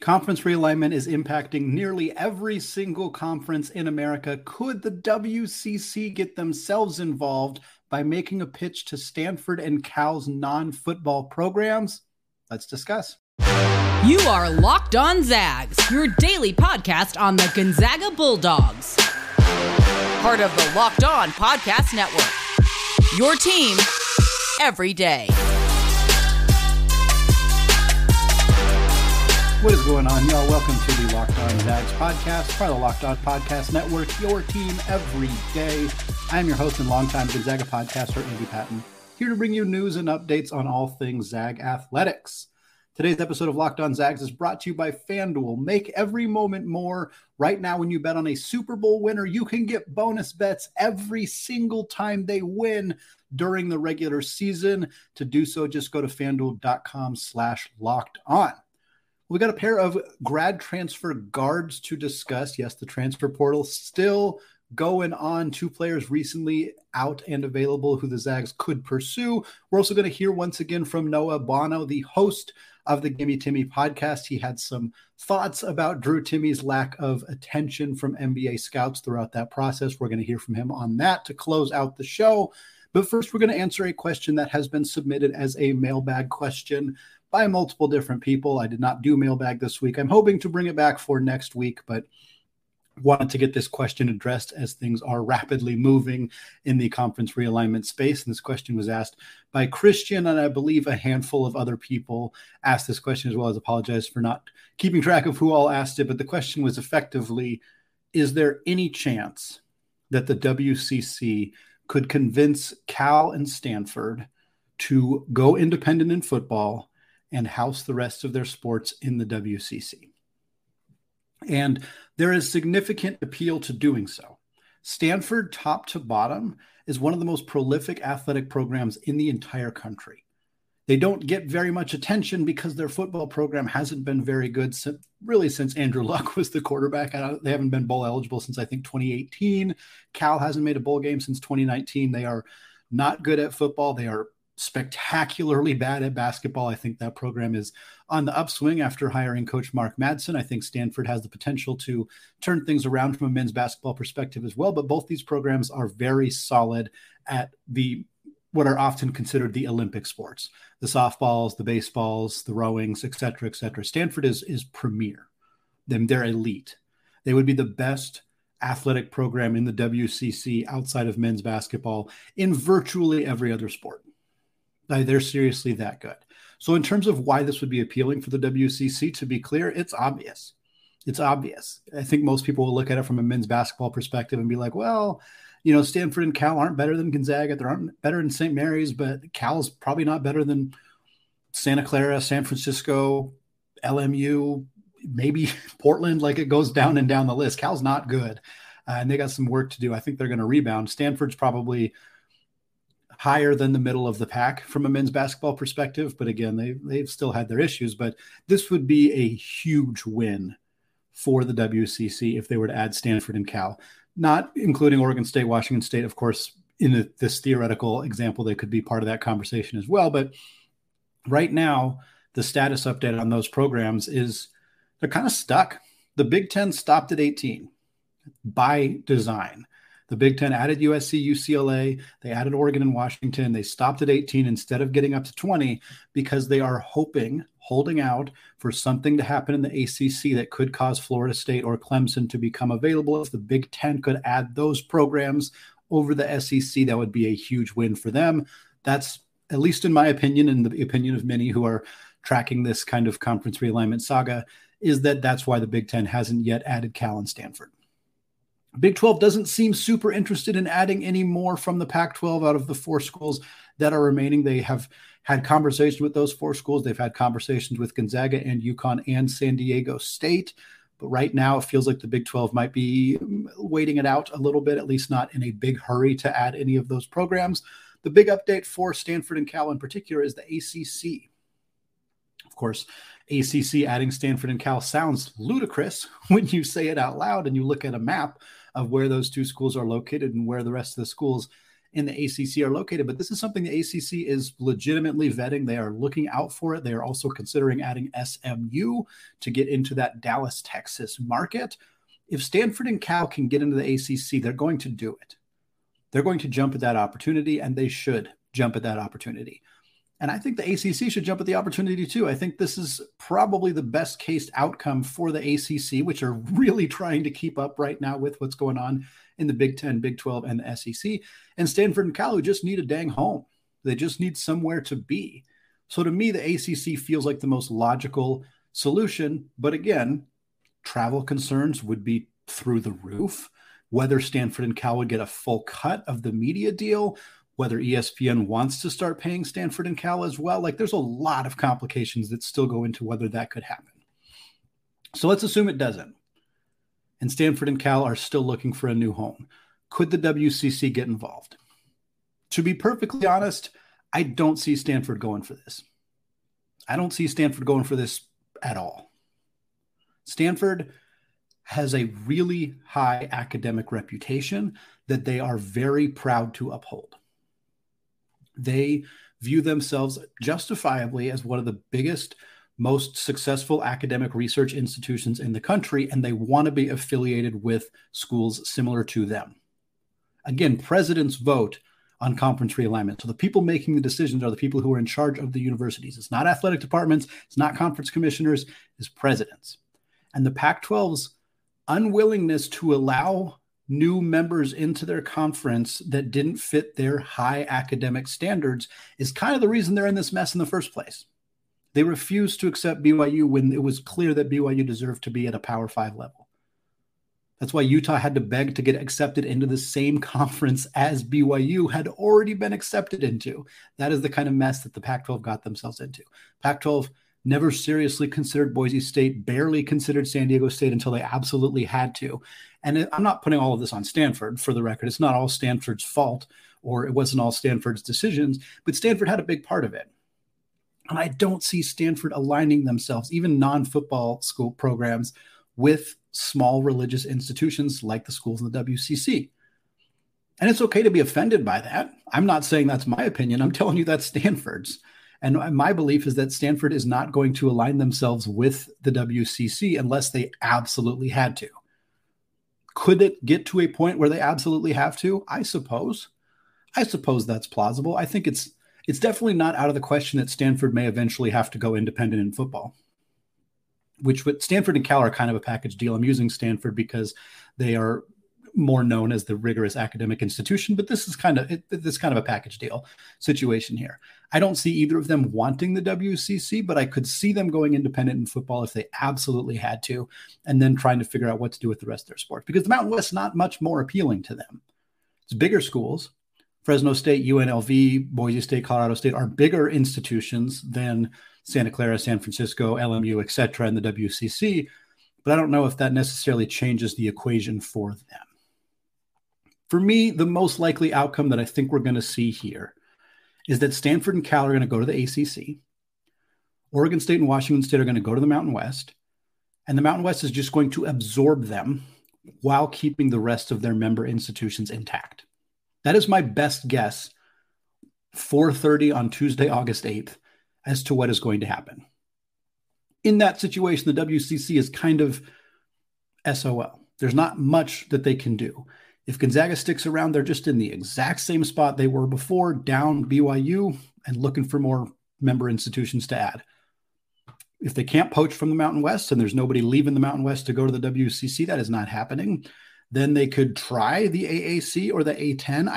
Conference realignment is impacting nearly every single conference in America. Could the WCC get themselves involved by making a pitch to Stanford and Cal's non-football programs? Let's discuss. You are Locked On Zags, your daily podcast on the Gonzaga Bulldogs. Part of the Locked On Podcast Network, your team every day. What is going on, y'all? Welcome to the Locked On Zags podcast, part of the Locked On Podcast Network, your team every day. I'm your host and longtime Gonzaga podcaster, Andy Patton, here to bring you news and updates on all things Zag athletics. Today's episode of Locked On Zags is brought to you by FanDuel. Make every moment more. Right now, when you bet on a Super Bowl winner, you can get bonus bets every single time they win during the regular season. To do so, just go to FanDuel.com/lockedon. We got a pair of grad transfer guards to discuss. Yes, the transfer portal still going on. Two players recently out and available who the Zags could pursue. We're also going to hear once again from Noah Buono, the host of the Gimme Timme podcast. He had some thoughts about Drew Timme's lack of attention from NBA scouts throughout that process. We're going to hear from him on that to close out the show. But first, we're going to answer a question that has been submitted as a mailbag question by multiple different people. I did not do mailbag this week. I'm hoping to bring it back for next week, but wanted to get this question addressed as things are rapidly moving in the conference realignment space. And this question was asked by Christian, and I believe a handful of other people asked this question as well. As apologize for not keeping track of who all asked it, but the question was effectively, is there any chance that the WCC could convince Cal and Stanford to go independent in football and house the rest of their sports in the WCC? And there is significant appeal to doing so. Stanford, top to bottom, is one of the most prolific athletic programs in the entire country. They don't get very much attention because their football program hasn't been very good, since Andrew Luck was the quarterback. They haven't been bowl eligible since, I think, 2018. Cal hasn't made a bowl game since 2019. They are not good at football. They are spectacularly bad at basketball. I think that program is on the upswing after hiring coach Mark Madsen. I think Stanford has the potential to turn things around from a men's basketball perspective as well, but both these programs are very solid at what are often considered the Olympic sports, the softballs, the baseballs, the rowings, et cetera, et cetera. Stanford is premier. They're elite. They would be the best athletic program in the WCC outside of men's basketball in virtually every other sport. They're seriously that good. So in terms of why this would be appealing for the WCC, to be clear, it's obvious. It's obvious. I think most people will look at it from a men's basketball perspective and be like, well, Stanford and Cal aren't better than Gonzaga. They aren't better than St. Mary's, but Cal's probably not better than Santa Clara, San Francisco, LMU, maybe Portland. Like, it goes down and down the list. Cal's not good, and they got some work to do. I think they're going to rebound. Stanford's probably higher than the middle of the pack from a men's basketball perspective. But again, they've still had their issues, but this would be a huge win for the WCC if they were to add Stanford and Cal, not including Oregon State, Washington State. Of course, this theoretical example, they could be part of that conversation as well. But right now, the status update on those programs is they're kind of stuck. The Big Ten stopped at 18 by design. The Big Ten added USC, UCLA. They added Oregon and Washington. They stopped at 18 instead of getting up to 20 because they are holding out for something to happen in the ACC that could cause Florida State or Clemson to become available. If the Big Ten could add those programs over the SEC, that would be a huge win for them. That's, at least in my opinion, and the opinion of many who are tracking this kind of conference realignment saga, is that's why the Big Ten hasn't yet added Cal and Stanford. Big 12 doesn't seem super interested in adding any more from the Pac-12 out of the four schools that are remaining. They have had conversations with those four schools. They've had conversations with Gonzaga and UConn and San Diego State. But right now, it feels like the Big 12 might be waiting it out a little bit, at least not in a big hurry to add any of those programs. The big update for Stanford and Cal in particular is the ACC. Of course, ACC adding Stanford and Cal sounds ludicrous when you say it out loud and you look at a map of where those two schools are located and where the rest of the schools in the ACC are located, but this is something the ACC is legitimately vetting. They are looking out for it. They are also considering adding SMU to get into that Dallas, Texas market. If Stanford and Cal can get into the ACC, they're going to do it. They're going to jump at that opportunity, and they should jump at that opportunity. And I think the ACC should jump at the opportunity too. I think this is probably the best case outcome for the ACC, which are really trying to keep up right now with what's going on in the Big Ten, Big 12, and the SEC. And Stanford and Cal, who just need a dang home. They just need somewhere to be. So to me, the ACC feels like the most logical solution. But again, travel concerns would be through the roof. Whether Stanford and Cal would get a full cut of the media deal, whether ESPN wants to start paying Stanford and Cal as well. Like, there's a lot of complications that still go into whether that could happen. So let's assume it doesn't. And Stanford and Cal are still looking for a new home. Could the WCC get involved? To be perfectly honest, I don't see Stanford going for this. I don't see Stanford going for this at all. Stanford has a really high academic reputation that they are very proud to uphold. They view themselves justifiably as one of the biggest, most successful academic research institutions in the country, and they want to be affiliated with schools similar to them. Again, presidents vote on conference realignment. So the people making the decisions are the people who are in charge of the universities. It's not athletic departments. It's not conference commissioners. It's presidents. And the Pac-12's unwillingness to allow new members into their conference that didn't fit their high academic standards is kind of the reason they're in this mess in the first place. They refused to accept BYU when it was clear that BYU deserved to be at a Power 5 level. That's why Utah had to beg to get accepted into the same conference as BYU had already been accepted into. That is the kind of mess that the Pac-12 got themselves into. Pac-12 never seriously considered Boise State, barely considered San Diego State until they absolutely had to. And I'm not putting all of this on Stanford, for the record. It's not all Stanford's fault, or it wasn't all Stanford's decisions, but Stanford had a big part of it. And I don't see Stanford aligning themselves, even non-football school programs, with small religious institutions like the schools in the WCC. And it's okay to be offended by that. I'm not saying that's my opinion. I'm telling you that's Stanford's. And my belief is that Stanford is not going to align themselves with the WCC unless they absolutely had to. Could it get to a point where they absolutely have to? I suppose that's plausible. I think it's definitely not out of the question that Stanford may eventually have to go independent in football, which with Stanford and Cal are kind of a package deal. I'm using Stanford because they are more known as the rigorous academic institution, but this is kind of a package deal situation here. I don't see either of them wanting the WCC, but I could see them going independent in football if they absolutely had to, and then trying to figure out what to do with the rest of their sports, because the Mountain West is not much more appealing to them. It's bigger schools. Fresno State, UNLV, Boise State, Colorado State are bigger institutions than Santa Clara, San Francisco, LMU, et cetera, and the WCC, but I don't know if that necessarily changes the equation for them. For me, the most likely outcome that I think we're going to see here is that Stanford and Cal are going to go to the ACC. Oregon State and Washington State are going to go to the Mountain West, and the Mountain West is just going to absorb them while keeping the rest of their member institutions intact. That is my best guess, 4:30 on Tuesday, August 8th, as to what is going to happen. In that situation, the WCC is kind of SOL. There's not much that they can do. If Gonzaga sticks around, they're just in the exact same spot they were before, down BYU and looking for more member institutions to add. If they can't poach from the Mountain West and there's nobody leaving the Mountain West to go to the WCC, that is not happening. Then they could try the AAC or the A10.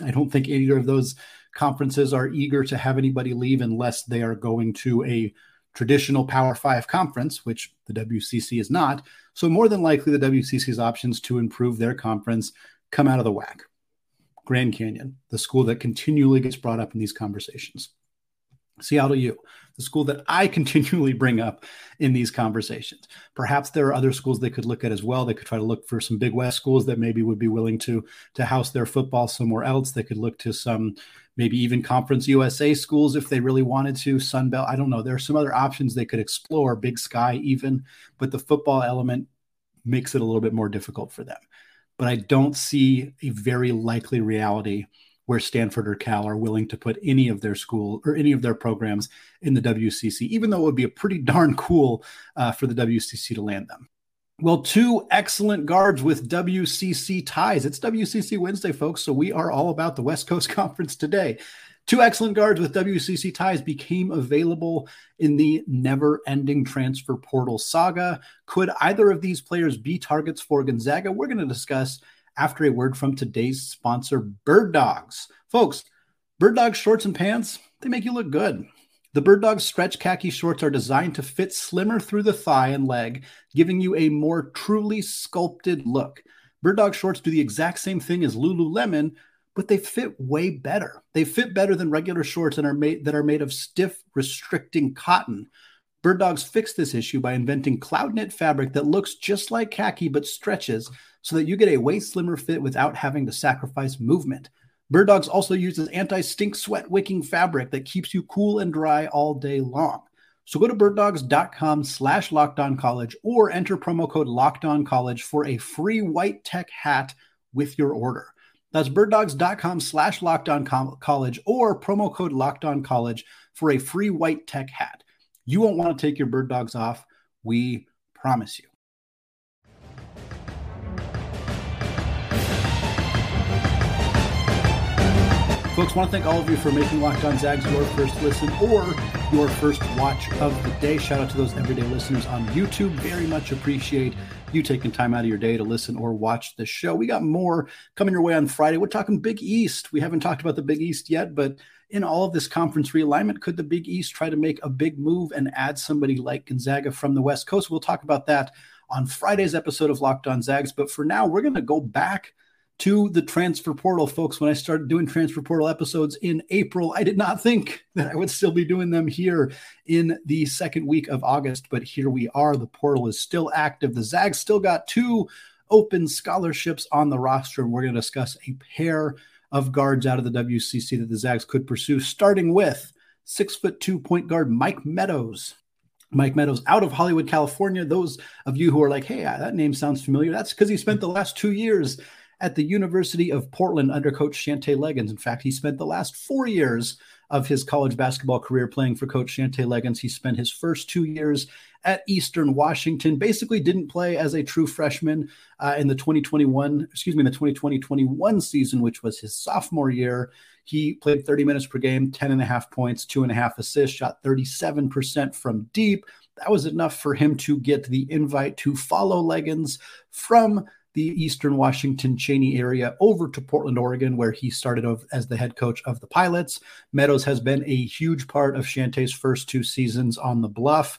I don't think either of those conferences are eager to have anybody leave unless they are going to a traditional Power 5 conference, which the WCC is not. So more than likely, the WCC's options to improve their conference come out of the whack. Grand Canyon, the school that continually gets brought up in these conversations. Seattle U, the school that I continually bring up in these conversations. Perhaps there are other schools they could look at as well. They could try to look for some Big West schools that maybe would be willing to house their football somewhere else. They could look to some, maybe even Conference USA schools if they really wanted to, Sunbelt. I don't know. There are some other options they could explore, Big Sky even, but the football element makes it a little bit more difficult for them. But I don't see a very likely reality where Stanford or Cal are willing to put any of their school or any of their programs in the WCC, even though it would be a pretty darn cool for the WCC to land them. Well, two excellent guards with WCC ties. It's WCC Wednesday, folks, so we are all about the West Coast Conference today. Two excellent guards with WCC ties became available in the never-ending transfer portal saga. Could either of these players be targets for Gonzaga? We're going to discuss after a word from today's sponsor, Bird Dogs. Folks, Bird Dogs shorts and pants, they make you look good. The Bird Dogs stretch khaki shorts are designed to fit slimmer through the thigh and leg, giving you a more truly sculpted look. Bird Dog shorts do the exact same thing as Lululemon, but they fit way better. They fit better than regular shorts and are made of stiff, restricting cotton. Bird Dogs fixed this issue by inventing cloud knit fabric that looks just like khaki but stretches so that you get a way slimmer fit without having to sacrifice movement. Bird Dogs also uses anti-stink sweat wicking fabric that keeps you cool and dry all day long. So go to birddogs.com/LockedOnCollege or enter promo code LockedOnCollege for a free white tech hat with your order. That's birddogs.com/LockedOnCollege or promo code LockedOnCollege for a free white tech hat. You won't want to take your Bird Dogs off. We promise you. Folks, want to thank all of you for making Locked On Zags your first listen or your first watch of the day. Shout out to those everyday listeners on YouTube. Very much appreciate you taking time out of your day to listen or watch the show. We got more coming your way on Friday. We're talking Big East. We haven't talked about the Big East yet, but in all of this conference realignment, could the Big East try to make a big move and add somebody like Gonzaga from the West Coast? We'll talk about that on Friday's episode of Locked On Zags. But for now, we're going to go back to the transfer portal, folks. When I started doing transfer portal episodes in April, I did not think that I would still be doing them here in the second week of August, but here we are. The portal is still active. The Zags still got two open scholarships on the roster, and we're going to discuss a pair of guards out of the WCC that the Zags could pursue, starting with 6'2" point guard Mike Meadows. Mike Meadows out of Hollywood, California. Those of you who are like, hey, that name sounds familiar, that's because he spent the last 2 years at the University of Portland under Coach Shantay Legans. In fact, he spent the last 4 years of his college basketball career playing for Coach Shantay Legans. He spent his first 2 years at Eastern Washington, basically didn't play as a true freshman in the 2020-21 season, which was his sophomore year. He played 30 minutes per game, 10.5 points, 2.5 assists, shot 37% from deep. That was enough for him to get the invite to follow Legans from the Eastern Washington Cheney area over to Portland, Oregon, where he started as the head coach of the Pilots. Meadows has been a huge part of Shantay's first two seasons on the Bluff.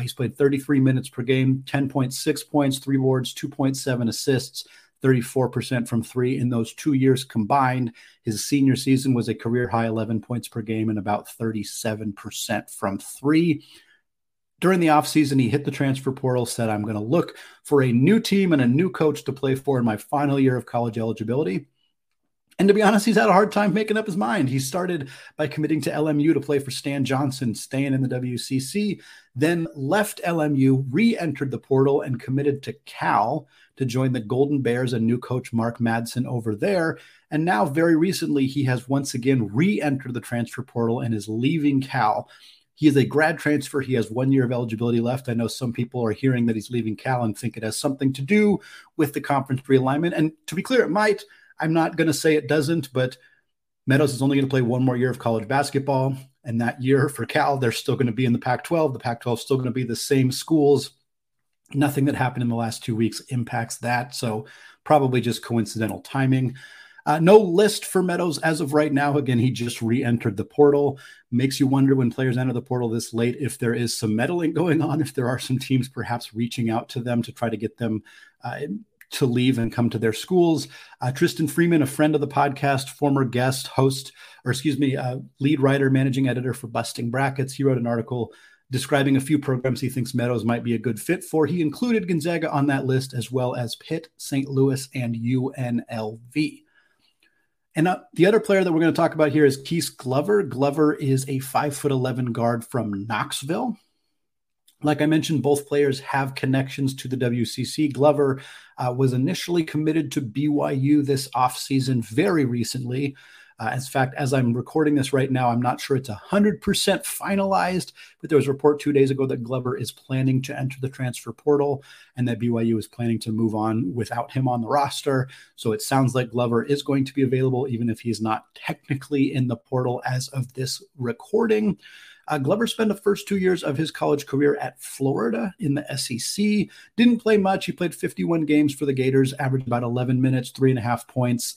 He's played 33 minutes per game, 10.6 points, 3 boards, 2.7 assists, 34% from three in those 2 years combined. His senior season was a career-high 11 points per game and about 37% from three. During the offseason, he hit the transfer portal, said, I'm going to look for a new team and a new coach to play for in my final year of college eligibility. And to be honest, he's had a hard time making up his mind. He started by committing to LMU to play for Stan Johnson, staying in the WCC, then left LMU, re-entered the portal, and committed to Cal to join the Golden Bears and new coach Mark Madsen over there. And now, very recently, he has once again re-entered the transfer portal and is leaving Cal. He is a grad transfer. He has 1 year of eligibility left. I know some people are hearing that he's leaving Cal and think it has something to do with the conference realignment. And to be clear, it might. I'm not going to say it doesn't, but Meadows is only going to play 1 more year of college basketball. And that year for Cal, they're still going to be in the Pac-12. The Pac-12 is still going to be the same schools. Nothing that happened in the last 2 weeks impacts that. So probably just coincidental timing. No list for Meadows as of right now. Again, he just re-entered the portal. Makes you wonder when players enter the portal this late if there is some meddling going on, if there are some teams perhaps reaching out to them to try to get them to leave and come to their schools. Tristan Freeman, a friend of the podcast, former guest, lead writer, managing editor for Busting Brackets. He wrote an article describing a few programs he thinks Meadows might be a good fit for. He included Gonzaga on that list as well as Pitt, St. Louis, and UNLV. And the other player that we're going to talk about here is Ques Glover. Glover is a 5'11" guard from Knoxville. Like I mentioned, both players have connections to the WCC. Glover was initially committed to BYU this offseason very recently. In fact, as I'm recording this right now, I'm not sure it's 100% finalized, but there was a report 2 days ago that Glover is planning to enter the transfer portal and that BYU is planning to move on without him on the roster. So it sounds like Glover is going to be available, even if he's not technically in the portal as of this recording. Glover spent the first 2 years of his college career at Florida in the SEC. Didn't play much. He played 51 games for the Gators, averaged about 11 minutes, 3.5 points.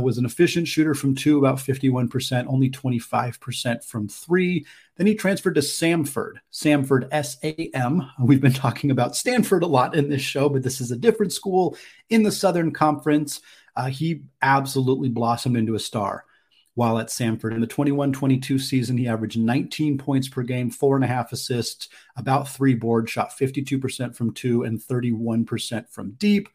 Was an efficient shooter from two, about 51%, only 25% from three. Then he transferred to Samford, Samford S-A-M. We've been talking about Stanford a lot in this show, but this is a different school in the Southern Conference. He absolutely blossomed into a star while at Samford. In the 21-22 season, he averaged 19 points per game, 4.5 assists, about 3 boards, shot 52% from two and 31% from deep.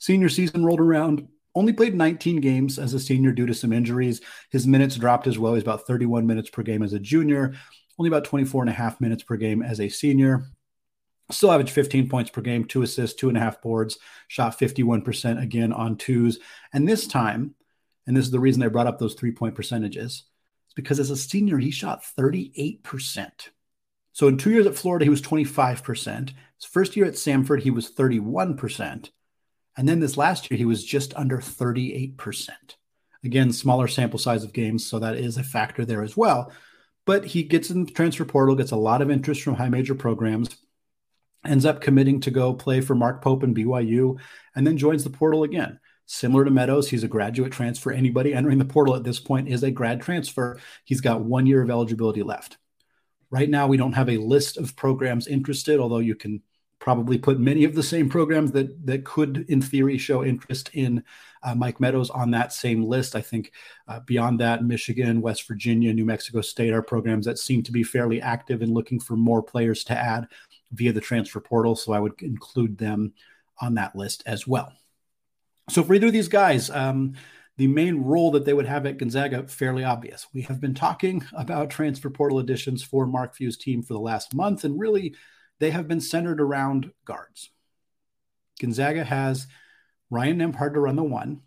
Senior season rolled around. Only played 19 games as a senior due to some injuries. His minutes dropped as well. He's about 31 minutes per game as a junior, only about 24.5 minutes per game as a senior. Still averaged 15 points per game, 2 assists, 2.5 boards, shot 51% again on twos. And this time, and this is the reason I brought up those 3-point percentages, it's because as a senior, he shot 38%. So in 2 years at Florida, he was 25%. His first year at Samford, he was 31%. And then this last year, he was just under 38%. Again, smaller sample size of games, so that is a factor there as well. But he gets in the transfer portal, gets a lot of interest from high major programs, ends up committing to go play for Mark Pope and BYU, and then joins the portal again. Similar to Meadows, he's a graduate transfer. Anybody entering the portal at this point is a grad transfer. He's got 1 year of eligibility left. Right now, we don't have a list of programs interested, although you can probably put many of the same programs that could, in theory, show interest in Mike Meadows on that same list. I think beyond that, Michigan, West Virginia, New Mexico State are programs that seem to be fairly active in looking for more players to add via the transfer portal, so I would include them on that list as well. So for either of these guys, the main role that they would have at Gonzaga, fairly obvious. We have been talking about transfer portal additions for Mark Few's team for the last month, and really, they have been centered around guards. Gonzaga has Ryan Nembhard to run the one.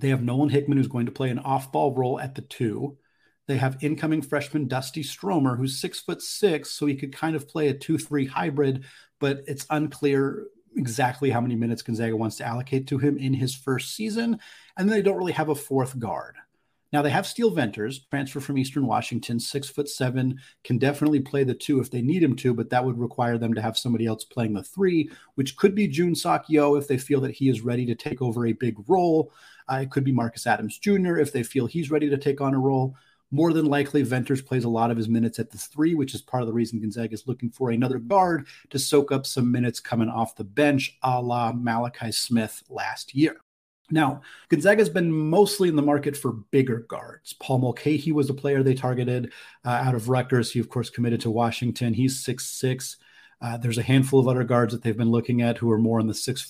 They have Nolan Hickman, who's going to play an off-ball role at the two. They have incoming freshman Dusty Stromer, who's 6'6", so he could kind of play a 2-3 hybrid, but it's unclear exactly how many minutes Gonzaga wants to allocate to him in his first season. And they don't really have a fourth guard. Now, they have Steele Venters, transfer from Eastern Washington, 6'7", can definitely play the two if they need him to, but that would require them to have somebody else playing the three, which could be Junsock Yeo if they feel that he is ready to take over a big role. It could be Marcus Adams Jr. if they feel he's ready to take on a role. More than likely, Venters plays a lot of his minutes at the three, which is part of the reason Gonzaga is looking for another guard to soak up some minutes coming off the bench, a la Malachi Smith last year. Now, Gonzaga's been mostly in the market for bigger guards. Paul Mulcahy was a player they targeted out of Rutgers. He, of course, committed to Washington. He's 6'6". There's a handful of other guards that they've been looking at who are more in the 6'4",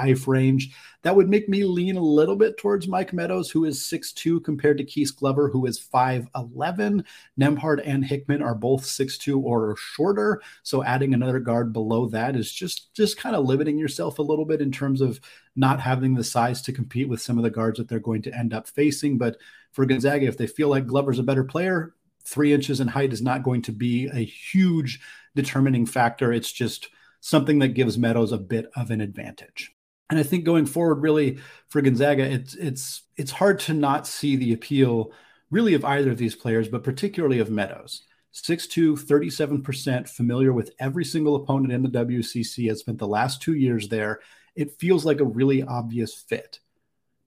6'5" range. That would make me lean a little bit towards Mike Meadows, who is 6'2", compared to Ques Glover, who is 5'11". Nembhard and Hickman are both 6'2" or shorter, so adding another guard below that is just kind of limiting yourself a little bit in terms of not having the size to compete with some of the guards that they're going to end up facing. But for Gonzaga, if they feel like Glover's a better player, 3 inches in height is not going to be a huge determining factor. It's just something that gives Meadows a bit of an advantage. And I think going forward, really, for Gonzaga, it's hard to not see the appeal, really, of either of these players, but particularly of Meadows. 6'2", 37%, familiar with every single opponent in the WCC, has spent the last 2 years there. It feels like a really obvious fit,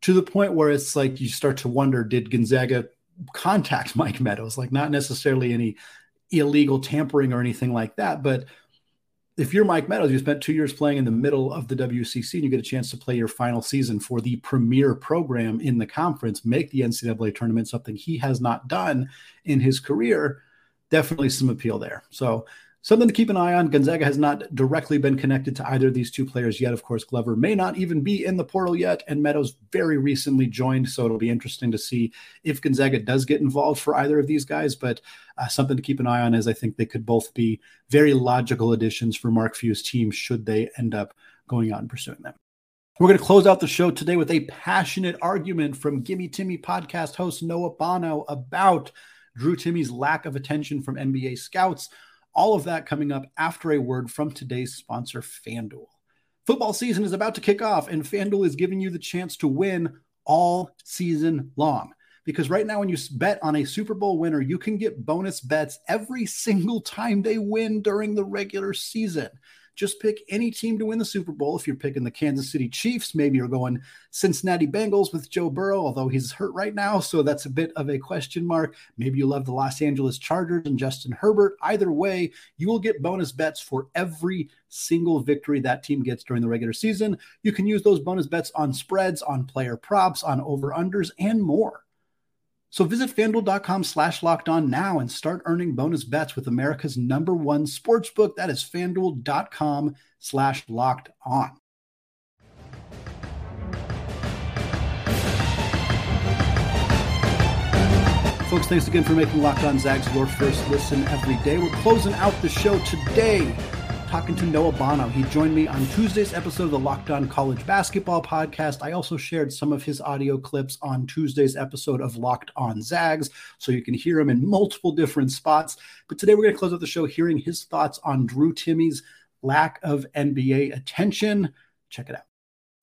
to the point where it's like you start to wonder, did Gonzaga contact Mike Meadows? Like, not necessarily any illegal tampering or anything like that, but if you're Mike Meadows, you spent 2 years playing in the middle of the WCC and you get a chance to play your final season for the premier program in the conference, make the NCAA tournament, something he has not done in his career, definitely some appeal there. So something to keep an eye on. Gonzaga has not directly been connected to either of these two players yet. Of course, Glover may not even be in the portal yet, and Meadows very recently joined, so it'll be interesting to see if Gonzaga does get involved for either of these guys, but something to keep an eye on, as I think they could both be very logical additions for Mark Few's team should they end up going out and pursuing them. We're going to close out the show today with a passionate argument from Gimme Timme podcast host Noah Buono about Drew Timme's lack of attention from NBA scouts. All of that coming up after a word from today's sponsor, FanDuel. Football season is about to kick off, and FanDuel is giving you the chance to win all season long. Because right now, when you bet on a Super Bowl winner, you can get bonus bets every single time they win during the regular season. Just pick any team to win the Super Bowl. If you're picking the Kansas City Chiefs, maybe you're going Cincinnati Bengals with Joe Burrow, although he's hurt right now, so that's a bit of a question mark. Maybe you love the Los Angeles Chargers and Justin Herbert. Either way, you will get bonus bets for every single victory that team gets during the regular season. You can use those bonus bets on spreads, on player props, on over-unders, and more. So visit FanDuel.com/LockedOn now and start earning bonus bets with America's #1 sportsbook. That is FanDuel.com/LockedOn. Folks, thanks again for making Locked On Zags your first listen every day. We're closing out the show today talking to Noah Buono. He joined me on Tuesday's episode of the Locked On College Basketball podcast. I also shared some of his audio clips on Tuesday's episode of Locked On Zags, so you can hear him in multiple different spots. But today we're going to close out the show hearing his thoughts on Drew Timme's lack of NBA attention. Check it out.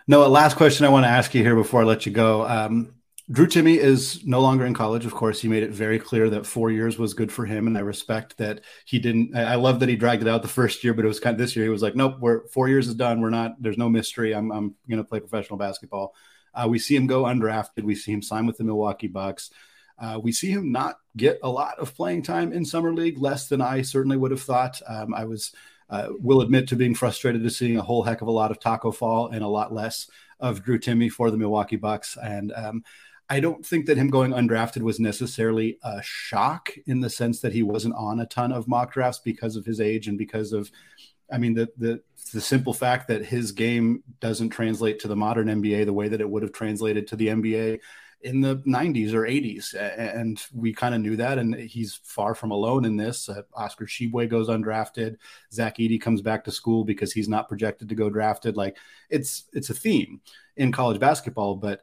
Noah, last question I want to ask you here before I let you go. Drew Timme is no longer in college. Of course, he made it very clear that 4 years was good for him, and I respect that he didn't. I love that he dragged it out the first year, but it was kind of this year. He was like, nope, 4 years is done. We're not, there's no mystery. I'm going to play professional basketball. We see him go undrafted. We see him sign with the Milwaukee Bucks. We see him not get a lot of playing time in summer league, less than I certainly would have thought. I will admit to being frustrated to seeing a whole heck of a lot of Taco Fall and a lot less of Drew Timme for the Milwaukee Bucks. And, I don't think that him going undrafted was necessarily a shock in the sense that he wasn't on a ton of mock drafts because of his age and because of, I mean, the simple fact that his game doesn't translate to the modern NBA the way that it would have translated to the NBA in the 90s or 80s. And we kind of knew that, and he's far from alone in this. Oscar Tshiebwe goes undrafted. Zach Edey comes back to school because he's not projected to go drafted. Like, it's a theme in college basketball, but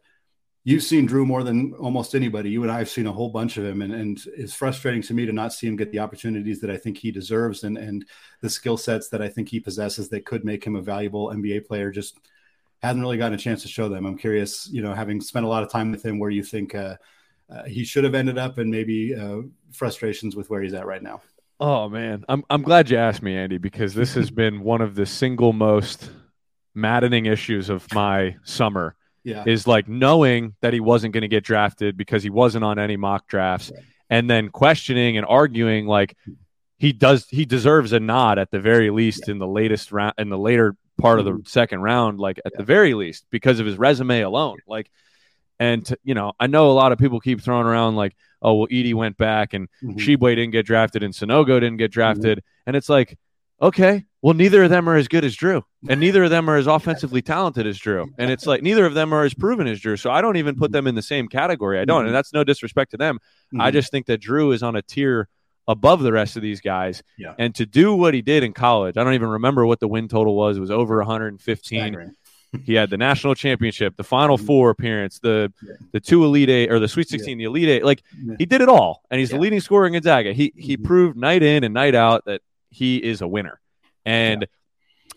you've seen Drew more than almost anybody. You and I have seen a whole bunch of him, and it's frustrating to me to not see him get the opportunities that I think he deserves and the skill sets that I think he possesses that could make him a valuable NBA player. Just hasn't really gotten a chance to show them. I'm curious, you know, having spent a lot of time with him, where you think he should have ended up and maybe frustrations with where he's at right now. Oh, man. I'm glad you asked me, Andy, because this has been one of the single most maddening issues of my summer. Yeah. Is like knowing that he wasn't going to get drafted because he wasn't on any mock drafts, right, and then questioning and arguing like he deserves a nod at the very least, yeah, in the latest round, in the later part of the second round, like at, yeah, the very least because of his resume alone. Like, and you know, I know a lot of people keep throwing around like, oh well, Edey went back and Tshiebwe didn't get drafted and Sanogo didn't get drafted, and it's like, okay, well, neither of them are as good as Drew, and neither of them are as offensively talented as Drew. And it's like, neither of them are as proven as Drew. So I don't even put them in the same category. I don't. And that's no disrespect to them. I just think that Drew is on a tier above the rest of these guys. Yeah. And to do what he did in college, I don't even remember what the win total was. It was over 115. He had the national championship, the Final Four appearance, the two Elite Eight, or the Sweet 16, the Elite Eight. Like, he did it all. And he's the leading scorer in Gonzaga. He proved night in and night out that he is a winner. And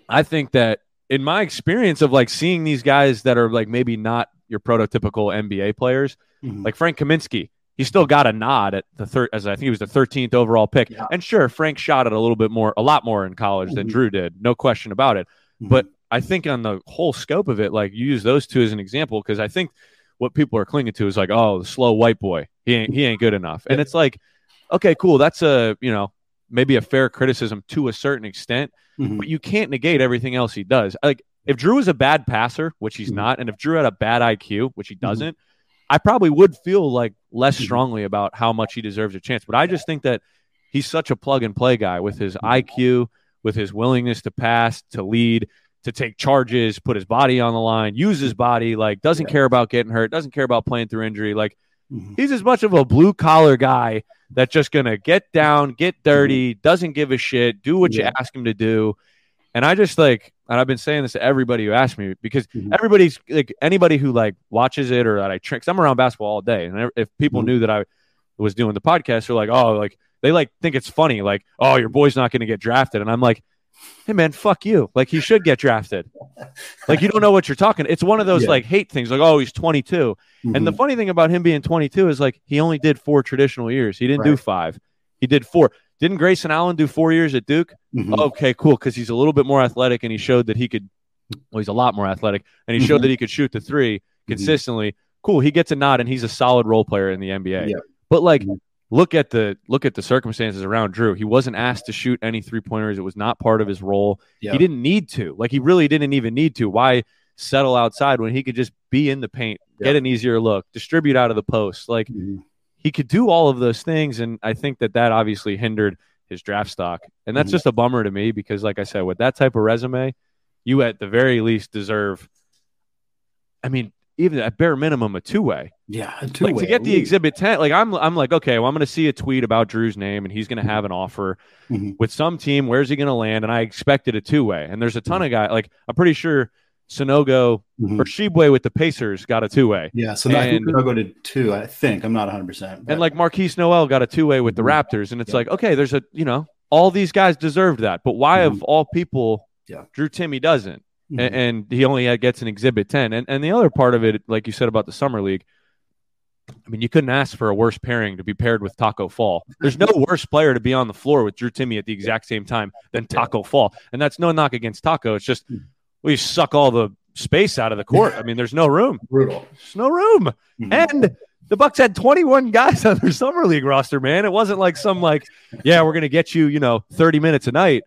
I think that in my experience of like seeing these guys that are like maybe not your prototypical NBA players, like Frank Kaminsky, he still got a nod at the third, as I think he was the 13th overall pick. Yeah. And sure, Frank shot it a lot more in college than Drew did. No question about it. But I think on the whole scope of it, like you use those two as an example, because I think what people are clinging to is like, oh, the slow white boy, he ain't good enough. And it's like, okay, cool. That's a, you know, maybe a fair criticism to a certain extent, but you can't negate everything else he does. Like if Drew was a bad passer, which he's not, and if Drew had a bad IQ, which he doesn't, I probably would feel like less strongly about how much he deserves a chance. But I just think that he's such a plug and play guy with his IQ, with his willingness to pass, to lead, to take charges, put his body on the line, use his body, like doesn't care about getting hurt, doesn't care about playing through injury. Like he's as much of a blue collar guy that's just going to get down, get dirty, doesn't give a shit, do what you ask him to do. And I just like, and I've been saying this to everybody who asked me, because everybody's like, anybody who like watches it or that I trick, I'm around basketball all day. And if people knew that I was doing the podcast, they're like, oh, like they like think it's funny. Like, oh, your boy's not going to get drafted. And I'm like, hey man, fuck you. Like he should get drafted. Like you don't know what you're talking. It's one of those like hate things. Like, oh, he's 22. And the funny thing about him being 22 is like, he only did 4 traditional years. He didn't do 5. He did 4. Didn't Grayson Allen do 4 years at Duke? Okay, cool. Cause he's a little bit more athletic and he showed that he could, well, he's a lot more athletic and he showed that he could shoot the 3 consistently. Cool. He gets a nod and he's a solid role player in the NBA. But like, Look at the circumstances around Drew. He wasn't asked to shoot any 3-pointers. It was not part of his role. He didn't need to. Like, he really didn't even need to. Why settle outside when he could just be in the paint, get an easier look, distribute out of the post? Like, he could do all of those things, and I think that that obviously hindered his draft stock. And that's just a bummer to me because, like I said, with that type of resume, you at the very least deserve, I mean, even at bare minimum, a two-way. Like, to get the Exhibit 10, like I'm like, okay, well, I'm going to see a tweet about Drew's name and he's going to have an offer with some team. Where's he going to land? And I expected a two-way. And there's a ton of guys. Like, I'm pretty sure Sanogo or Shibwe with the Pacers got a two-way. So Sanogo did 2, I think. I'm not 100%. But... And like Marquise Noel got a two-way with the Raptors. And it's like, okay, there's a, you know, all these guys deserved that. But why of all people, Drew Timme doesn't? And he only gets an Exhibit 10. And the other part of it, like you said about the summer league, I mean, you couldn't ask for a worse pairing to be paired with Taco Fall. There's no worse player to be on the floor with Drew Timme at the exact same time than Taco Fall. And that's no knock against Taco. It's just, we suck all the space out of the court. I mean, there's no room. Brutal. There's no room. And the Bucks had 21 guys on their summer league roster, man. It wasn't like some like, yeah, we're going to get you, you know, 30 minutes a night.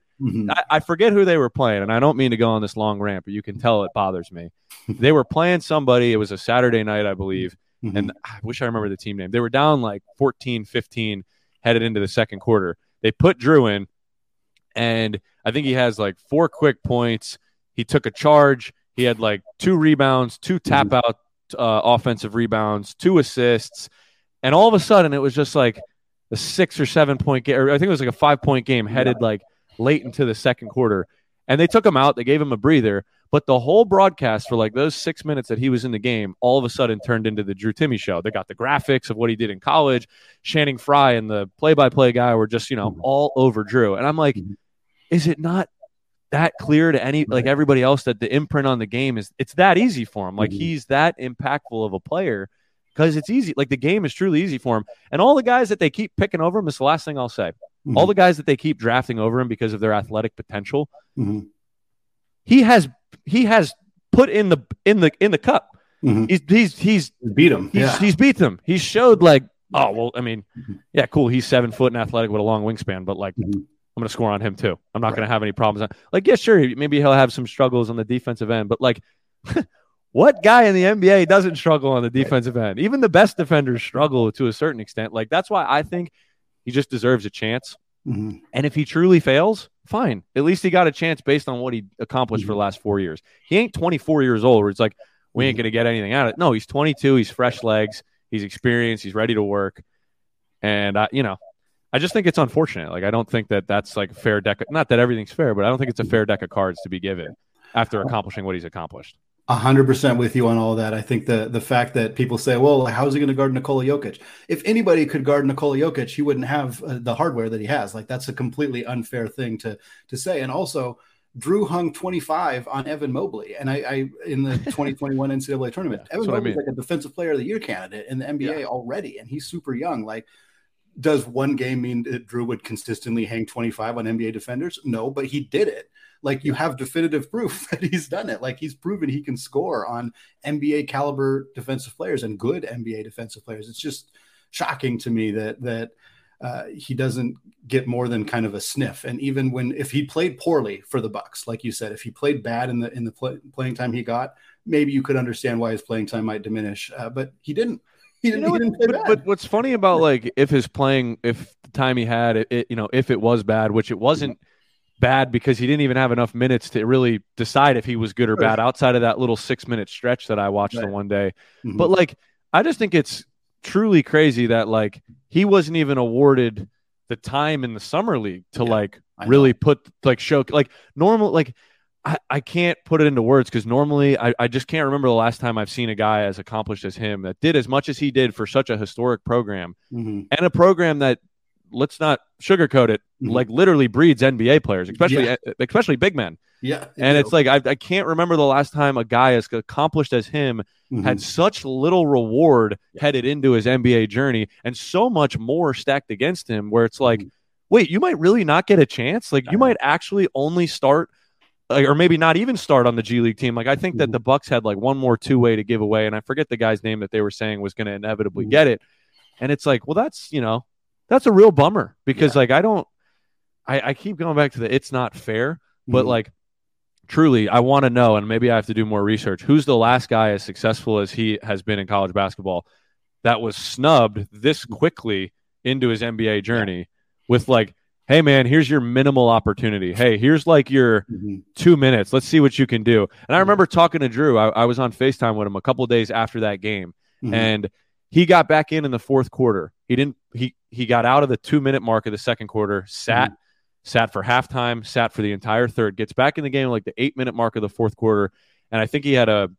I forget who they were playing, and I don't mean to go on this long rant, but you can tell it bothers me. They were playing somebody. It was a Saturday night, I believe, and I wish I remember the team name. They were down like 14-15 headed into the second quarter. They put Drew in, and I think he has like 4 quick points. He took a charge. He had like 2 rebounds, 2 tap-out offensive rebounds, 2 assists, and all of a sudden it was just like a 6 or 7 point game. I think it was like a 5-point game headed like late into the second quarter, and they took him out. They gave him a breather, but the whole broadcast for like those 6 minutes that he was in the game, all of a sudden turned into the Drew Timme show. They got the graphics of what he did in college. Channing Frye and the play-by-play guy were just, you know, all over Drew. And I'm like, is it not that clear to any, like everybody else, that the imprint on the game is, it's that easy for him. Like, he's that impactful of a player because it's easy. Like, the game is truly easy for him. And all the guys that they keep picking over him is the last thing I'll say. All the guys that they keep drafting over him because of their athletic potential, he has put in the cup. He's beat him. He's beat them. He showed like, oh well, I mean, yeah, cool. He's 7 foot and athletic with a long wingspan, but like, I'm gonna score on him too. I'm not gonna have any problems. Like, yeah, sure, maybe he'll have some struggles on the defensive end, but like, what guy in the NBA doesn't struggle on the defensive end? Even the best defenders struggle to a certain extent. Like, that's why I think he just deserves a chance. And if he truly fails, fine. At least he got a chance based on what he accomplished for the last 4 years. He ain't 24 years old where it's like, we ain't going to get anything out of it. No, he's 22. He's fresh legs. He's experienced. He's ready to work. And, I just think it's unfortunate. Like, I don't think that that's like a fair deck. Not that everything's fair, but I don't think it's a fair deck of cards to be given after accomplishing what he's accomplished. 100% with you on all that. I think the fact that people say, well, how's he going to guard Nikola Jokic? If anybody could guard Nikola Jokic, he wouldn't have the hardware that he has. Like, that's a completely unfair thing to say. And also, Drew hung 25 on Evan Mobley. And I in the 2021 NCAA tournament, Evan Mobley's like a defensive player of the year candidate in the NBA already. And he's super young. Like, does one game mean that Drew would consistently hang 25 on NBA defenders? No, but he did it. Like, you have definitive proof that he's done it. Like, he's proven he can score on NBA caliber defensive players and good NBA defensive players. It's just shocking to me that he doesn't get more than kind of a sniff. And even if he played poorly for the Bucks, like you said, if he played bad in the playing time he got, maybe you could understand why his playing time might diminish. But he didn't. But what's funny about like if the time he had, if it was bad, which it wasn't. Bad because he didn't even have enough minutes to really decide if he was good or bad outside of that little 6-minute stretch that I watched the one day. But like, I just think it's truly crazy that like he wasn't even awarded the time in the summer league to like really put like show like normal. Like, I can't put it into words because normally I just can't remember the last time I've seen a guy as accomplished as him that did as much as he did for such a historic program and a program that, let's not sugarcoat it, like literally breeds NBA players, especially big men. Yeah. And it's like, I can't remember the last time a guy as accomplished as him had such little reward headed into his NBA journey and so much more stacked against him where it's like, wait, you might really not get a chance. Like you might actually only start or maybe not even start on the G League team. Like I think that the Bucks had like one more two-way to give away. And I forget the guy's name that they were saying was going to inevitably get it. And it's like, well, that's, you know, that's a real bummer because like, I keep going back to the, it's not fair, but like, truly, I want to know, and maybe I have to do more research, who's the last guy as successful as he has been in college basketball that was snubbed this quickly into his NBA journey with like, hey, man, here's your minimal opportunity. Hey, here's like your 2 minutes. Let's see what you can do. And I remember talking to Drew. I was on FaceTime with him a couple of days after that game, and he got back in the fourth quarter. He didn't. He got out of the 2 minute mark of the second quarter, sat for halftime, sat for the entire third, gets back in the game like the 8 minute mark of the fourth quarter. And I think he had a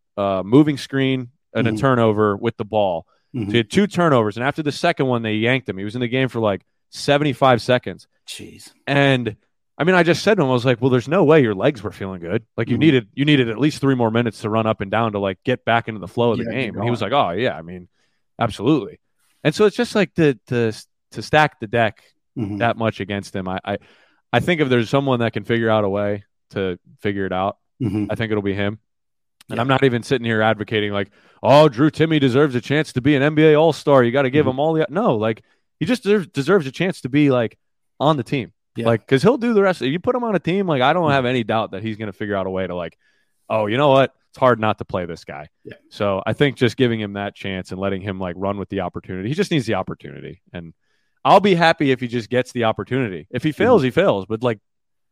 moving screen and a turnover with the ball. So he had two turnovers. And after the second one, they yanked him. He was in the game for like 75 seconds. Jeez. And I mean, I just said to him, I was like, well, there's no way your legs were feeling good. Like you needed at least 3 more minutes to run up and down to like get back into the flow of the game. And he was like, oh yeah, I mean, absolutely. And so it's just like to stack the deck that much against him. I think if there's someone that can figure out a way to figure it out, I think it'll be him. And I'm not even sitting here advocating like, oh, Drew Timme deserves a chance to be an NBA All-Star. You got to give him all the – no, like he just deserves a chance to be like on the team. Yeah. Like because he'll do the rest. If you put him on a team, like I don't have any doubt that he's going to figure out a way to like, oh, you know what? It's hard not to play this guy. Yeah. So I think just giving him that chance and letting him like run with the opportunity. He just needs the opportunity. And I'll be happy if he just gets the opportunity. If he fails, he fails. But, like,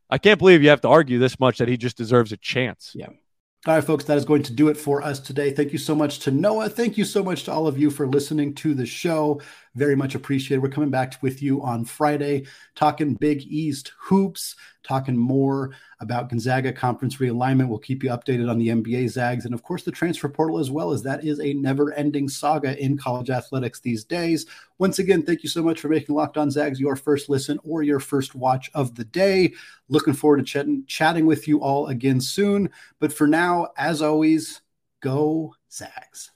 I can't believe you have to argue this much that he just deserves a chance. Yeah. All right, folks, that is going to do it for us today. Thank you so much to Noah. Thank you so much to all of you for listening to the show. Very much appreciated. We're coming back with you on Friday, talking Big East hoops, talking more about Gonzaga conference realignment. We'll keep you updated on the NBA Zags and, of course, the transfer portal as well, as that is a never-ending saga in college athletics these days. Once again, thank you so much for making Locked On Zags your first listen or your first watch of the day. Looking forward to chatting with you all again soon. But for now, as always, go Zags.